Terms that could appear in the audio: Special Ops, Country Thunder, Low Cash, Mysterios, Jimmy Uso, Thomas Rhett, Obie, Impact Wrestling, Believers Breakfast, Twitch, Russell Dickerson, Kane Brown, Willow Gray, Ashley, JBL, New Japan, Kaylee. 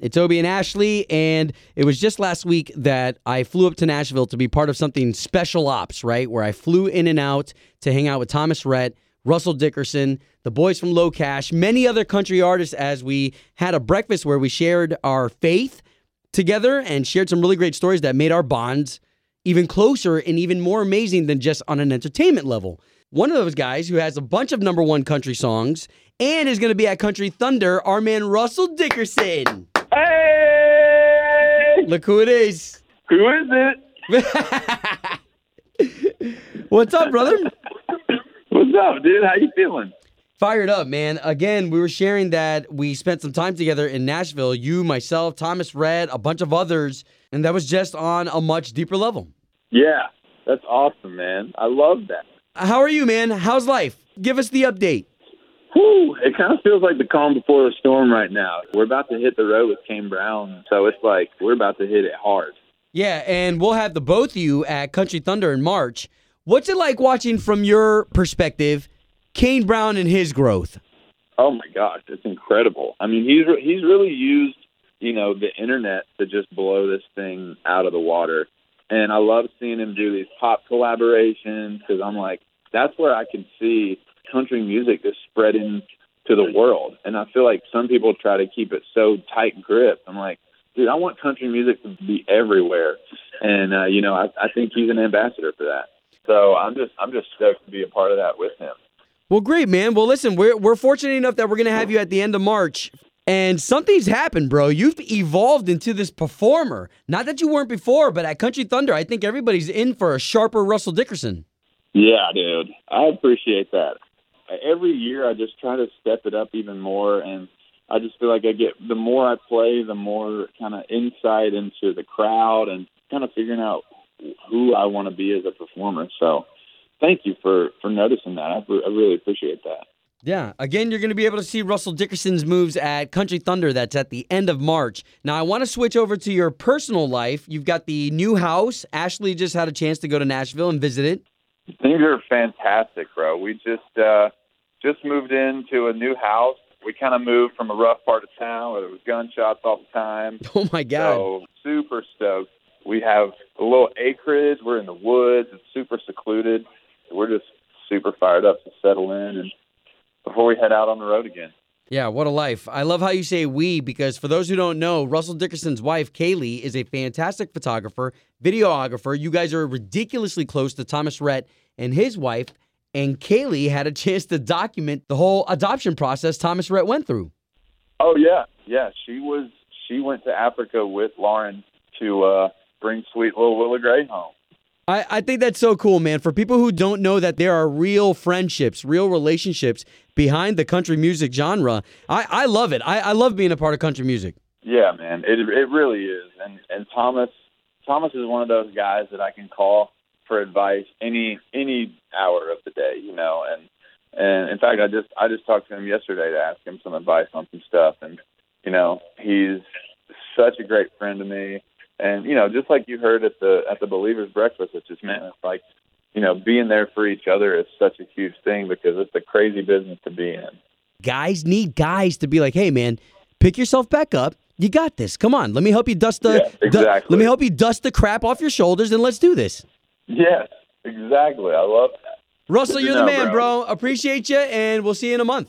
It's Obie and Ashley, and it was just last week that I flew up to Nashville to be part of something Special Ops, right, where I flew in and out to hang out with Thomas Rhett, Russell Dickerson, the boys from Low Cash, many other country artists, as we had a breakfast where we shared our faith together and shared some really great stories that made our bonds even closer and even more amazing than just on an entertainment level. One of those guys who has a bunch of number one country songs and is going to be at Country Thunder, our man Russell Dickerson. Hey! Look who it is. Who is it? What's up, brother? What's up, dude? How you feeling? Fired up, man. Again, we were sharing that we spent some time together in Nashville, you, myself, Thomas Rhett, a bunch of others, and that was just on a much deeper level. Yeah, that's awesome, man. I love that. How are you, man? How's life? Give us the update. Whew, it kind of feels like the calm before the storm right now. We're about to hit the road with Kane Brown, so it's like we're about to hit it hard. Yeah, and we'll have the both of you at Country Thunder in March. What's it like watching, from your perspective, Kane Brown and his growth? Oh, my gosh, it's incredible. I mean, he's really used, you know, the internet to just blow this thing out of the water. And I love seeing him do these pop collaborations because I'm like, that's where I can see country music is spreading to the world. And I feel like some people try to keep it so tight grip. I'm like, dude, I want country music to be everywhere. And, you know, I think he's an ambassador for that. So I'm just stoked to be a part of that with him. Well, great, man. Well, listen, we're fortunate enough that we're going to have you at the end of March. And something's happened, bro. You've evolved into this performer. Not that you weren't before, but at Country Thunder, I think everybody's in for a sharper Russell Dickerson. Yeah, dude. I appreciate that. Every year, I just try to step it up even more, and I just feel like I get, the more I play, the more kind of insight into the crowd and kind of figuring out who I want to be as a performer. So thank you for noticing that. I really appreciate that. Yeah. Again, you're going to be able to see Russell Dickerson's moves at Country Thunder. That's at the end of March. Now, I want to switch over to your personal life. You've got the new house. Ashley just had a chance to go to Nashville and visit it. Things are fantastic, bro. We just moved into a new house. We kind of moved from a rough part of town where there was gunshots all the time. Oh, my God. So super stoked. We have a little acreage. We're in the woods. It's super secluded. We're just super fired up to settle in and before we head out on the road again. Yeah, what a life. I love how you say we, because for those who don't know, Russell Dickerson's wife, Kaylee, is a fantastic photographer, videographer. You guys are ridiculously close to Thomas Rhett and his wife, and Kaylee had a chance to document the whole adoption process Thomas Rhett went through. Oh, yeah. Yeah, she went to Africa with Lauren to bring sweet little Willow Gray home. I think that's so cool, man. For people who don't know that there are real friendships, real relationships behind the country music genre, I love it. I love being a part of country music. Yeah, man, it really is. And Thomas is one of those guys that I can call for advice any hour of the day, you know. And in fact, I just talked to him yesterday to ask him some advice on some stuff. And you know, he's such a great friend to me. And, you know, just like you heard at the Believers Breakfast, it's just, man, it's like, you know, being there for each other is such a huge thing because it's a crazy business to be in. Guys need guys to be like, hey, man, pick yourself back up. You got this. Come on. Let me help you dust the let me help you dust the crap off your shoulders and let's do this. Yes, exactly. I love that. Russell, you're the man, bro. Appreciate you, and we'll see you in a month.